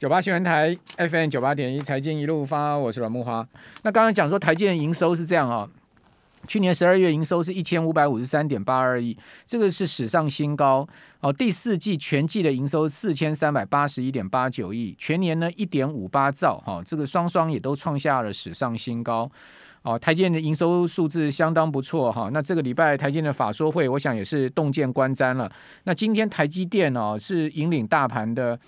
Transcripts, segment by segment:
98新闻台 FM 98.1财经一路发，我是阮慕骅。那刚刚讲说台积电营收是这样哦，去年12月营收是 1553.82 亿，这个是史上新高哦。第四季全季的营收 4381.89 亿，全年呢 1.58 兆、哦、这个双双也都创下了史上新高哦。台积电的营收数字相当不错哈、哦。那这个礼拜台积电的法说会，我想也是洞见观瞻了。那今天台积电哦是引领大盘的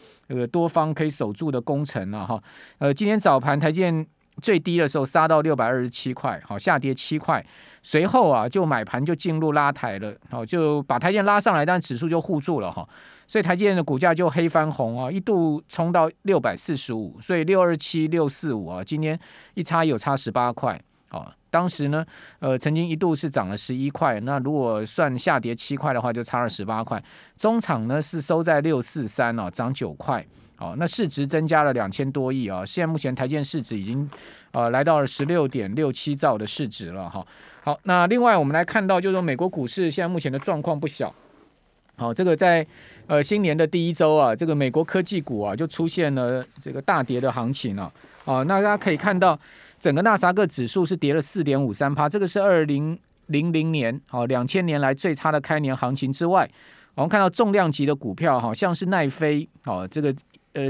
多方可以守住的功臣了哈、哦。今天早盘台积电最低的时候杀到627块，好、哦、下跌7块，随后啊就买盘就进入拉抬了，好、哦、就把台积电拉上来，但指数就护住了哈、哦。所以台积电的股价就黑翻红啊，一度冲到645，所以627、645啊，今天一差有差18块。哦、当时呢，曾经一度是涨了11块，那如果算下跌7块的话，就差了18块。中场呢是收在643哦，涨9块。哦，那市值增加了2000多亿啊、哦！现在目前台积电市值已经来到了 16.67 兆的市值了哈、哦。好，那另外我们来看到，就是说美国股市现在目前的状况不小。好、哦，这个在新年的第一周啊，这个美国科技股啊就出现了这个大跌的行情啊。哦，那大家可以看到。整个纳斯达克指数是跌了 4.53%， 这个是2000年、哦、2000年来最差的开年行情之外，我们看到重量级的股票、哦、像是奈飞、哦、这个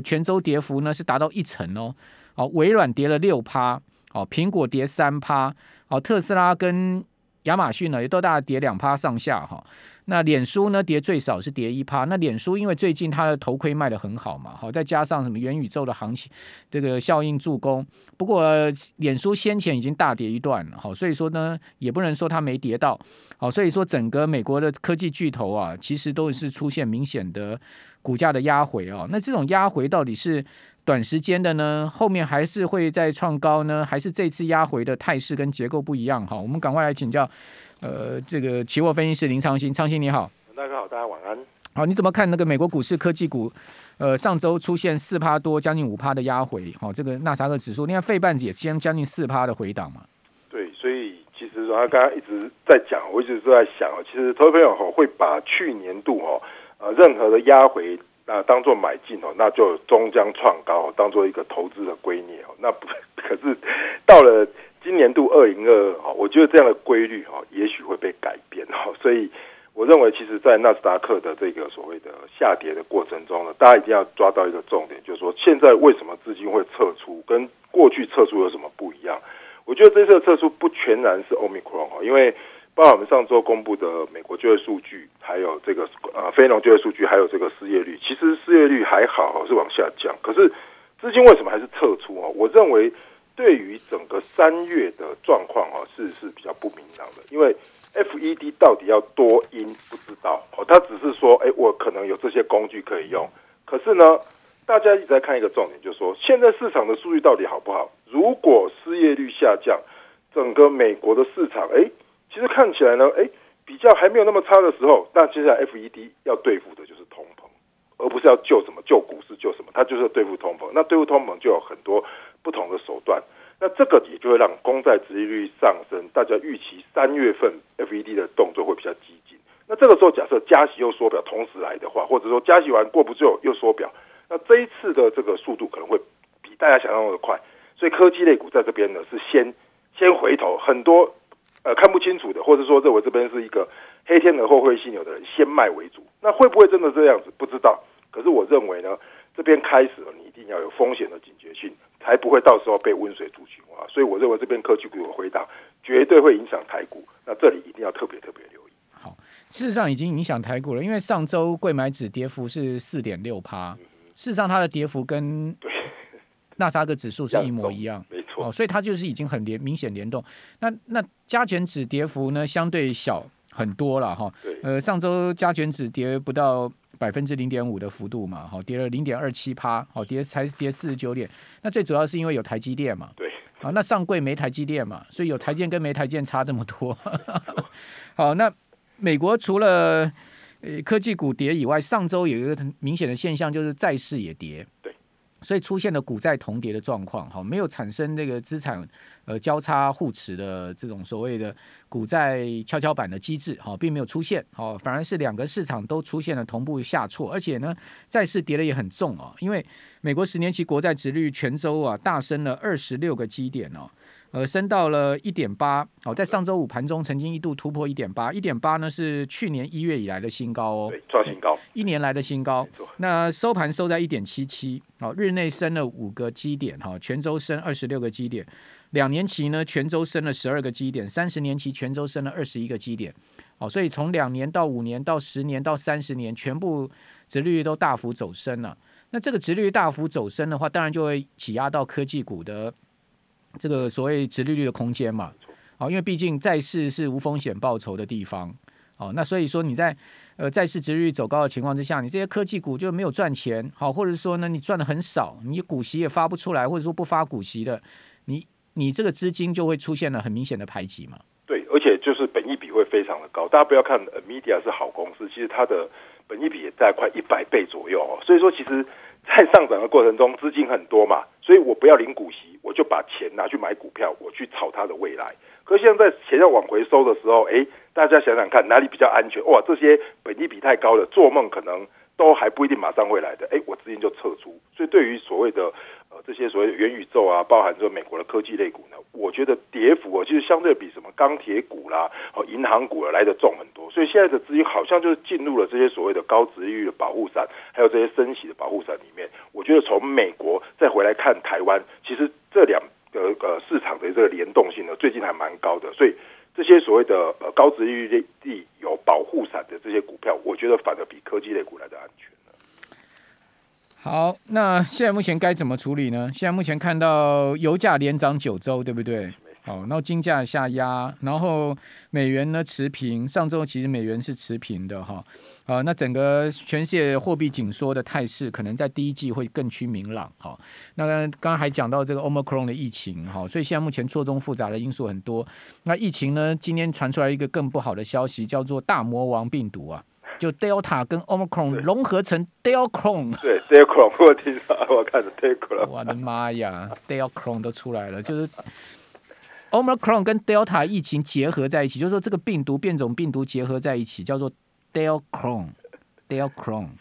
全周跌幅呢是达到1%哦，哦微软跌了 6%、哦、苹果跌 3%、哦、特斯拉跟亚马逊呢也都大概跌 2% 上下、哦、那脸书呢跌最少是跌 1%， 那脸书因为最近它的头盔卖得很好嘛、哦、再加上什么元宇宙的行情这个效应助攻，不过脸书先前已经大跌一段了、哦、所以说呢也不能说它没跌到、哦、所以说整个美国的科技巨头啊其实都是出现明显的股价的压回、哦、那这种压回到底是短时间的呢，后面还是会再创高呢，还是这次压回的态势跟结构不一样？好，我们赶快来请教，这个期货分析师林昌兴，昌兴你好，大家好，大家晚安。好，你怎么看那个美国股市科技股，上周出现4%多，将近5%的压回，好、哦，这个纳斯达克指数，你看费半也将近4%的回档嘛？对，所以其实他刚刚一直在讲，我一直都在想，其实投资朋友会把去年度任何的压回。那当做买进哦，那就终将创高、哦，当做一个投资的归臬哦。那不可是到了今年度2022哦，我觉得这样的规律哦，也许会被改变哦。所以我认为，其实，在纳斯达克的这个所谓的下跌的过程中呢，大家一定要抓到一个重点，就是说现在为什么资金会撤出，跟过去撤出有什么不一样？我觉得这次的撤出不全然是 Omicron 哦，因为。包括我们上周公布的美国就业数据，还有这个非农就业数据，还有这个失业率，其实失业率还好是往下降，可是资金为什么还是撤出哦？我认为对于整个3月的状况哦，是比较不明朗的，因为 FED 到底要多因不知道哦，他只是说，我可能有这些工具可以用，可是呢，大家一直在看一个重点，就是说现在市场的数据到底好不好？如果失业率下降，整个美国的市场其实看起来呢，比较还没有那么差的时候，那接下来 FED 要对付的就是通膨，而不是要救什么救股市救什么，它就是要对付通膨。那对付通膨就有很多不同的手段，那这个也就会让公债殖利率上升。大家预期3月份 FED 的动作会比较激进。那这个时候假设加息又缩表同时来的话，或者说加息完过不久又缩表，那这一次的这个速度可能会比大家想象的快。所以科技类股在这边呢是先回头，很多。看不清楚的，或者说认为这边是一个黑天鹅或灰犀牛的人，先卖为主。那会不会真的这样子？不知道。可是我认为呢，这边开始了，你一定要有风险的警觉性，才不会到时候被温水煮青蛙。所以我认为这边科技股的回档绝对会影响台股。那这里一定要特别特别留意。好，事实上已经影响台股了，因为上周柜买指跌幅是 4.6%， 事实上它的跌幅跟纳斯达克指数是一模一样。哦、所以它就是已经很明显联动。那加权指跌幅呢相对小很多了哈、上周加权指跌不到0.5%的幅度嘛，跌了0.27%，才跌49点。那最主要是因为有台积电嘛，对，好、啊，那上柜没台积电嘛，所以有台积电跟没台积电差这么多。好，那美国除了科技股跌以外，上周有一个明显的现象就是债市也跌。对。所以出现了股债同跌的状况，好，没有产生这个资产交叉互持的这种所谓的股债跷跷板的机制，好，并没有出现，好，反而是两个市场都出现了同步下挫，而且呢，债市跌得也很重哦，因为美国10年期国债殖利率全周啊大升了26个基点哦。升到了 1.8、哦、在上周五盘中曾经一度突破 1.8 1.8 呢是去年1月以来的新高哦，对，创新高，一年来的新高。那收盘收在 1.77、哦、日内升了5个基点、哦、全周升26个基点，2年期呢全周升了12个基点，30年期全周升了21个基点、哦、所以从2年到5年到10年到30年全部殖利率都大幅走升了。那这个殖利率大幅走升的话，当然就会挤压到科技股的这个所谓殖利率的空间嘛，哦，因为毕竟债市是无风险报酬的地方，哦，那所以说你在债市殖利率走高的情况之下，你这些科技股就没有赚钱，好、哦，或者说呢你赚的很少，你股息也发不出来，或者说不发股息的，你这个资金就会出现了很明显的排挤嘛。对，而且就是本益比会非常的高，大家不要看 Media 是好公司，其实它的本益比也在快100倍左右、哦，所以说其实。在上涨的过程中，资金很多嘛，所以我不要领股息，我就把钱拿去买股票，我去炒它的未来。可是现在钱要往回收的时候，大家想想看哪里比较安全？哇，这些本益比太高的，做梦可能都还不一定马上会来的。我资金就撤出。所以对于所谓的这些所谓元宇宙啊，包含说美国的科技类股呢，我觉得跌幅其实相对比什么钢铁股啦、银行股来的重很多。所以现在的资金好像就是进入了这些所谓的高殖利率的保护伞，还有这些升息的保护伞里面。我觉得从美国再回来看台湾，其实这两个市场的这个联动性呢，最近还蛮高的。所以这些所谓的高殖利率有保护伞的这些股票，我觉得反而比科技类股来的安全。好，那现在目前该怎么处理呢？现在目前看到油价连涨9周，对不对？好，然后金价下压，然后美元呢持平，上周其实美元是持平的哈。那整个全世界货币紧缩的态势，可能在第一季会更趋明朗。好，那刚刚还讲到这个 Omicron 的疫情，好，所以现在目前错综复杂的因素很多。那疫情呢，今天传出来一个更不好的消息，叫做大魔王病毒啊。就 Delta 跟 Omicron 融合成 Deltacron， 对 Deltacron， 我听到我看着 Deltacron， 我的妈呀，Deltacron 都出来了，就是 Omicron 跟 Delta 疫情结合在一起，就是说这个病毒变种病毒结合在一起，叫做 Deltacron。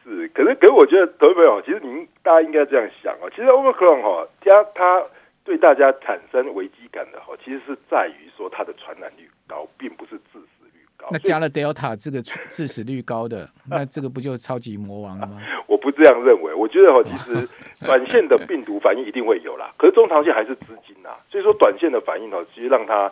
是，可是我觉得各位朋友，其实您大家应该这样想哦，其实 Omicron 哦，它对大家产生危机感的哦，其实是在于说它的传染率高，并不是致死。那加了 Delta 这个致死率高的，那这个不就超级魔王了吗？我不这样认为，我觉得其实短线的病毒反应一定会有啦，可是中长期还是资金啦，所以说短线的反应其实让它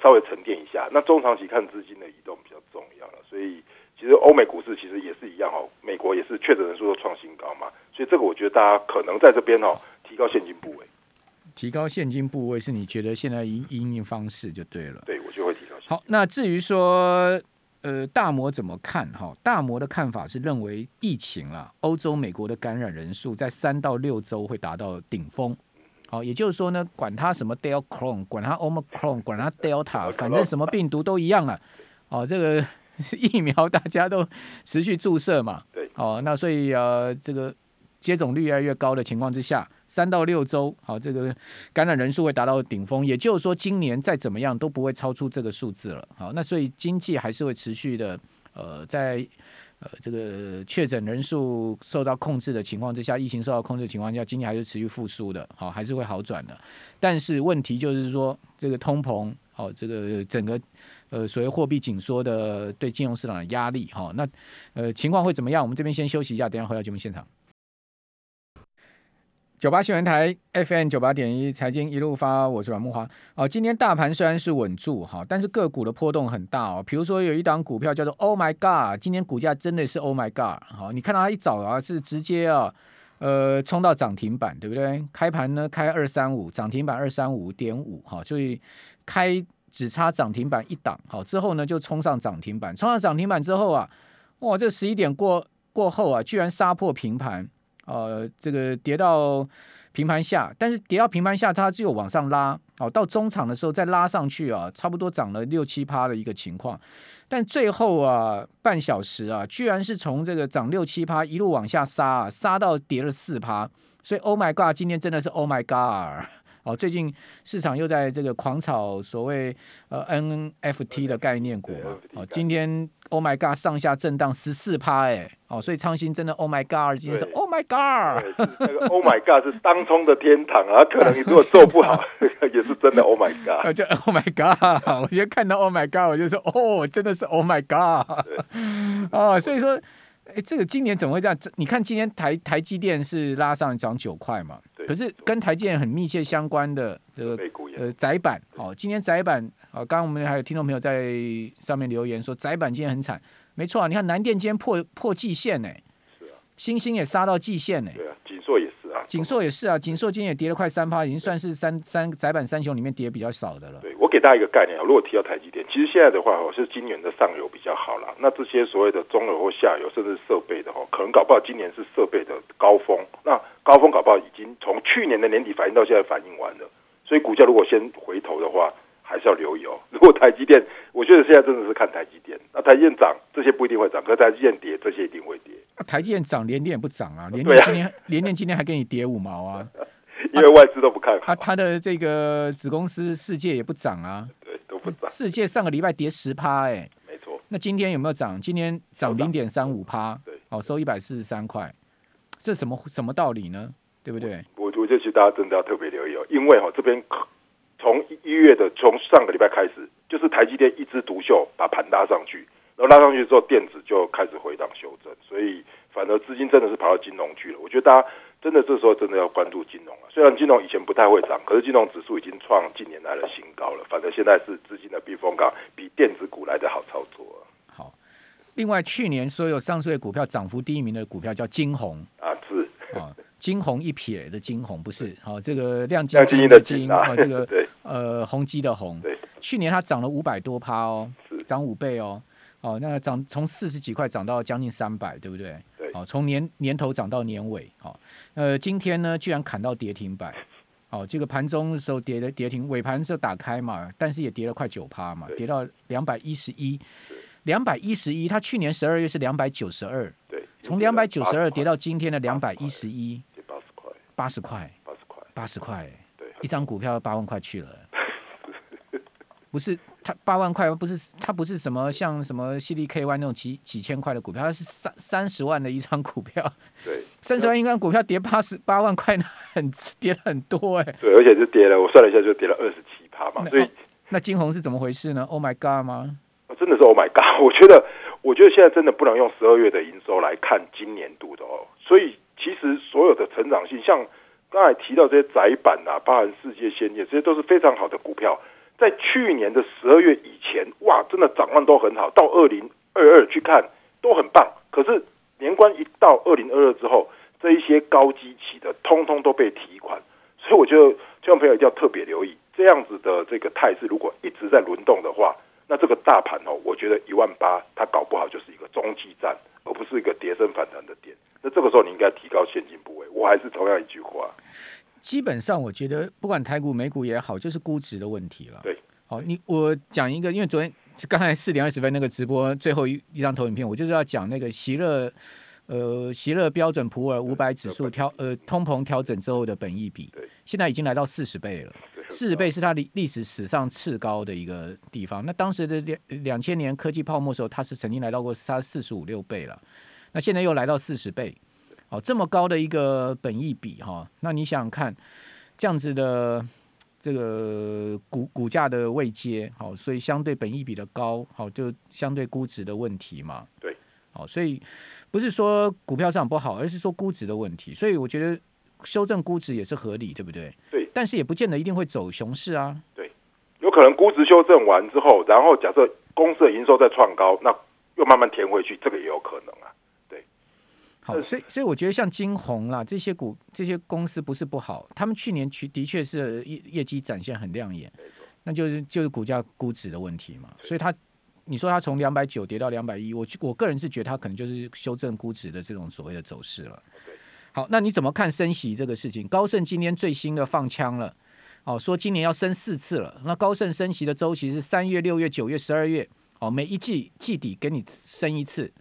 稍微沉淀一下，那中长期看资金的移动比较重要了。所以其实欧美股市其实也是一样哦，美国也是确诊人数都创新高嘛，所以这个我觉得大家可能在这边提高现金部位。提高现金部位是你觉得现在因应方式就对了。对，我就会提高现金。好，那至于说大摩怎么看哈？大摩的看法是认为疫情啦，欧洲、美国的感染人数在3到6周会达到顶峰。好，也就是说呢，管它什么 Deltacron， 管它 Omicron， 管它 Delta， 反正什么病毒都一样了。哦，这个疫苗大家都持续注射嘛。对。哦，那所以这个。接种率越来越高的情况之下，3到6周，好，这个感染人数会达到顶峰，也就是说，今年再怎么样都不会超出这个数字了。好，那所以经济还是会持续的，在这个确诊人数受到控制的情况之下，疫情受到控制的情况之下，经济还是持续复苏的，好，还是会好转的。但是问题就是说，这个通膨，好，这个整个所谓货币紧缩的对金融市场的压力，好，那情况会怎么样？我们这边先休息一下，等一下回到节目现场。98新闻台 FM 98.1财经一路发，我是阮慕骅。今天大盘虽然是稳住，但是个股的波动很大哦。比如说有一档股票叫做 Oh My God， 今天股价真的是 Oh My God。你看到它一早是直接冲到涨停板，对不对？开盘呢开235，涨停板235.5，所以开只差涨停板一档。好，之后呢就冲上涨停板，冲上涨停板之后啊，哇，这11点过后啊，居然杀破平盘。这个跌到平盘下，但是跌到平盘下，它只有往上拉，到中场的时候再拉上去啊，差不多涨了6-7% 的一个情况，但最后啊半小时啊，居然是从这个涨6-7%一路往下杀，杀到跌了4%，所以 Oh my God 今天真的是 Oh my God、哦、最近市场又在这个狂炒所谓、NFT 的概念股嘛、哦、今天 Oh my God 上下震荡 14%、欸哦、所以昌兴真的 Oh my God 今天是 Oh my God 那个 Oh my God 是当冲的天堂啊，可能你如果做不好也是真的 Oh my God 就 Oh my God 我觉得看到 Oh my God 我就说哦真的是 Oh my God 、哦、所以说这个今年怎么会这样？你看今天 台积电是拉上涨9块嘛，可是跟台积电很密切相关的载板、今天载板刚刚我们还有听众朋友在上面留言说载板今天很惨，没错啊，你看南电今天 破季线、欸是啊、星星也杀到季线、欸对啊、景硕也是啊，景硕也是啊，景硕今天也跌了快 3%， 已经算是载板三雄里面跌比较少的了。对，我给大家一个概念，如果提到台积电，其实现在的话是晶圆的上游比较好啦，那这些所谓的中游或下游甚至设备的可能搞不好今年是设备的高峰，那高峰搞不好已经从去年的年底反映到现在反映完了，所以股价如果先回头的话还是要留意哦。如果台积电，我觉得现在真的是看台积电，那台积电涨这些不一定会涨，可是台积电跌这些一定会跌。台积电涨联电也不涨啊，联电今天、啊、联电今天还给你跌5毛啊，因为外资都不看好、啊、他的这个子公司世界也不涨啊，对，都不涨。世界上个礼拜跌10%、欸、没错。那今天有没有涨？今天涨0.35%，对，哦，收143块，这什么道理呢？对不对？我就觉得大家真的要特别留意哦，因为、哦、这边。从1月的从上个礼拜开始，就是台积电一枝独秀把盘拉上去，然后拉上去之后电子就开始回档修正，所以反而资金真的是跑到金融去了。我觉得大家真的这时候真的要关注金融了。虽然金融以前不太会涨，可是金融指数已经创近年来的新高了，反正现在是资金的避风港，比电子股来的好操作、啊、好。另外去年所有上市的股票涨幅第一名的股票叫金鸿啊，是啊。金鸿一撇的金鸿不是、哦、这个亮晶晶的晶、哦、这个宏基的宏，去年它涨了500多%哦，涨5倍哦，哦那涨从40几块涨到将近300，对不对？对，哦从年头涨到年尾，哦今天呢居然砍到跌停板，哦这个盘中的时候跌停，尾盘就打开嘛，但是也跌了快9%嘛，跌到211，它去年12月是292，对，从292跌到今天的211。80块，对，一张股票8万块去了，不是它8万块，不是它不是什么像什么 CDKY 那种几千块的股票，它是30万的一张股票，对，30万一张股票跌88万块，跌很多哎、欸，对，而且就跌了，我算了一下就跌了27%嘛，所以那金鸿是怎么回事呢 ？Oh my God 吗？真的是 Oh my God， 我觉得现在真的不能用12月的营收来看今年度的哦，所以。其实所有的成长性，像刚才提到这些载板啊，包含世界先进，这些都是非常好的股票。在去年的12月以前，哇，真的展望都很好，到2022去看都很棒。可是年关一到2022之后，这一些高基期的，通通都被提款。所以我觉得听众朋友一定要特别留意，这样子的这个态势，如果一直在轮动的话，那这个大盘哦，我觉得18000它搞不好就是一个中继站，而不是一个跌升反弹的点。那这个时候你应该提高现金部位。我还是同样一句话，基本上我觉得不管台股美股也好，就是估值的问题了。对，好，我讲一个，因为昨天刚才4点20分那个直播最后一张投影片，我就是要讲那个席勒标准普尔500指数通膨调整之后的本益比，现在已经来到40倍了。40倍是它历史史上次高的一个地方。那当时的2000年科技泡沫的时候，它是曾经来到过它45、6倍了。那现在又来到40倍、哦，这么高的一个本益比、哦、那你想想看，这样子的这个股价的位阶、哦，所以相对本益比的高、哦，就相对估值的问题嘛。对，哦，所以不是说股票市场不好，而是说估值的问题。所以我觉得修正估值也是合理，对不对？对。但是也不见得一定会走熊市啊。对，有可能估值修正完之后，然后假设公司的营收再创高，那又慢慢填回去，这个也有可能啊。好，所以我觉得像金鸿啦这些公司不是不好，他们去年的确是业绩展现很亮眼，那就是股价估值的问题嘛。所以你说他从290跌到210，我个人是觉得他可能就是修正估值的这种所谓的走势了。好，那你怎么看升息这个事情？高盛今天最新的放枪了，哦，说今年要升4次了。那高盛升息的周期是3月、6月、9月、12月，哦，每一季底给你升一次。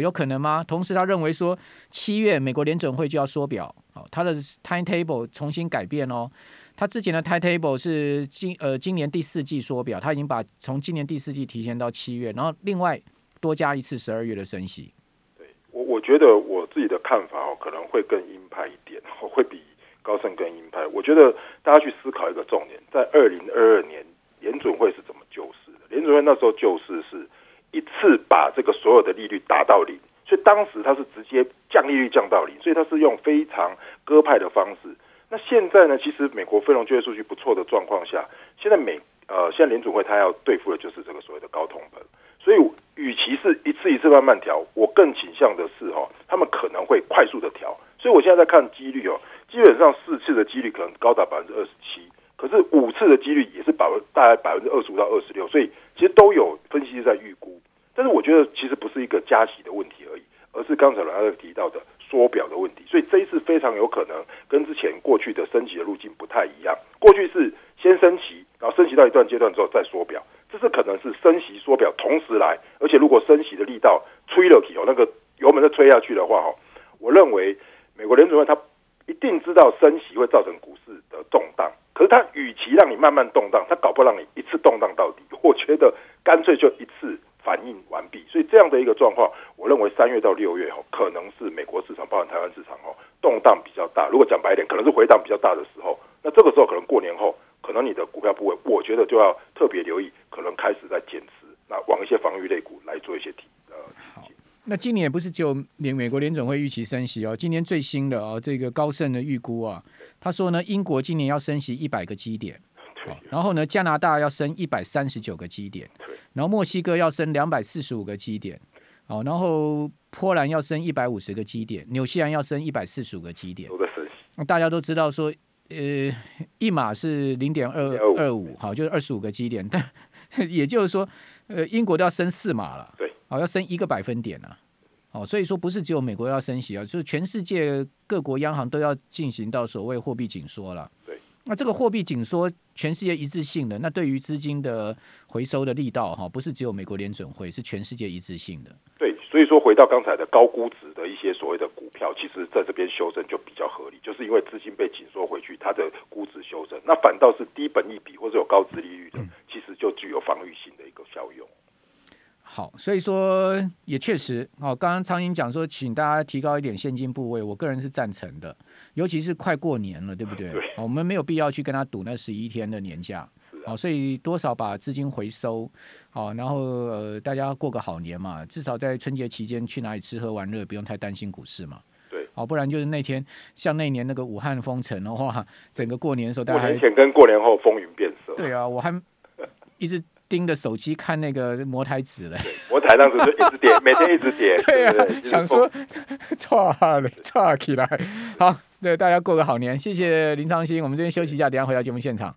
有可能吗？同时他认为说7月美国联准会就要缩表，他的 timetable 重新改变哦。他之前的 timetable 是今年第四季缩表，他已经把从今年第四季提前到7月，然后另外多加一次12月的升息。对，我觉得我自己的看法可能会更鹰派一点，会比高盛更鹰派。我觉得大家去思考一个重点，在2022年联准会是怎么救市的？联准会那时候救市是一次把这个所有的利率打到0，所以当时它是直接降利率降到0，所以它是用非常鸽派的方式。那现在呢，其实美国非农就业数据不错的状况下，现在联准会它要对付的就是这个所谓的高通膨，所以与其是一次一次慢慢调，我更倾向的是他们可能会快速的调。所以我现在在看几率基本上4次的几率可能高达27%，可是5次的几率也是大概25%到26%，所以其实都有分析师在预估。但是我觉得其实不是一个加息的问题而已，而是刚才阮大哥提到的缩表的问题。所以这一次非常有可能跟之前过去的升息的路径不太一样，过去是先升息，然后升息到一段阶段之后再缩表，这次可能是升息缩表同时来，而且如果升息的力道吹了那个油门再吹下去的话，我认为美国联准会它一定知道升息会造成股市的动荡，可是它与其让你慢慢动荡，它搞不好让你一次动荡到底，我觉得干脆就一次反应完毕。所以这样的一个状况，我认为3月到6月可能是美国市场包含台湾市场动荡比较大，如果讲白一点可能是回荡比较大的时候，那这个时候可能过年后可能你的股票部位我觉得就要特别留意，可能开始在减持，那往一些防御类股来做一些那今年也不是只有美国联准会预期升息今年最新的这个高盛的预估他说呢，英国今年要升息100个基点，然后呢，加拿大要升139个基点，然后墨西哥要升245个基点，然后波兰要升150个基点，纽西兰要升145个基点。大家都知道说，一码是0.225，就是25个基点，但也就是说，英国都要升4码了。对。要升1个百分点啊！所以说不是只有美国要升息就是全世界各国央行都要进行到所谓货币紧缩了。对，那这个货币紧缩全世界一致性的，那对于资金的回收的力道不是只有美国联准会，是全世界一致性的。对，所以说回到刚才的高估值的一些所谓的股票，其实在这边修正就比较合理，就是因为资金被紧缩回去，它的估值修正，那反倒是低本益比或者有高殖利率的，其实就具有防御性的一个效用。好，所以说也确实刚刚昌英讲说请大家提高一点现金部位，我个人是赞成的，尤其是快过年了，对不对？我们没有必要去跟他赌那11天的年假所以多少把资金回收然后大家过个好年嘛，至少在春节期间去哪里吃喝玩乐不用太担心股市嘛。不然就是那天像那年那个武汉封城的话，整个过年的时候大家过年前跟过年后风云变色。对啊，我还一直盯着手机看那个摩台指了，摩台当时就一直跌，每天一直跌。对啊，对想说岔起来。好，对大家过个好年，谢谢林昌兴，我们这边休息一下，等一下回到节目现场。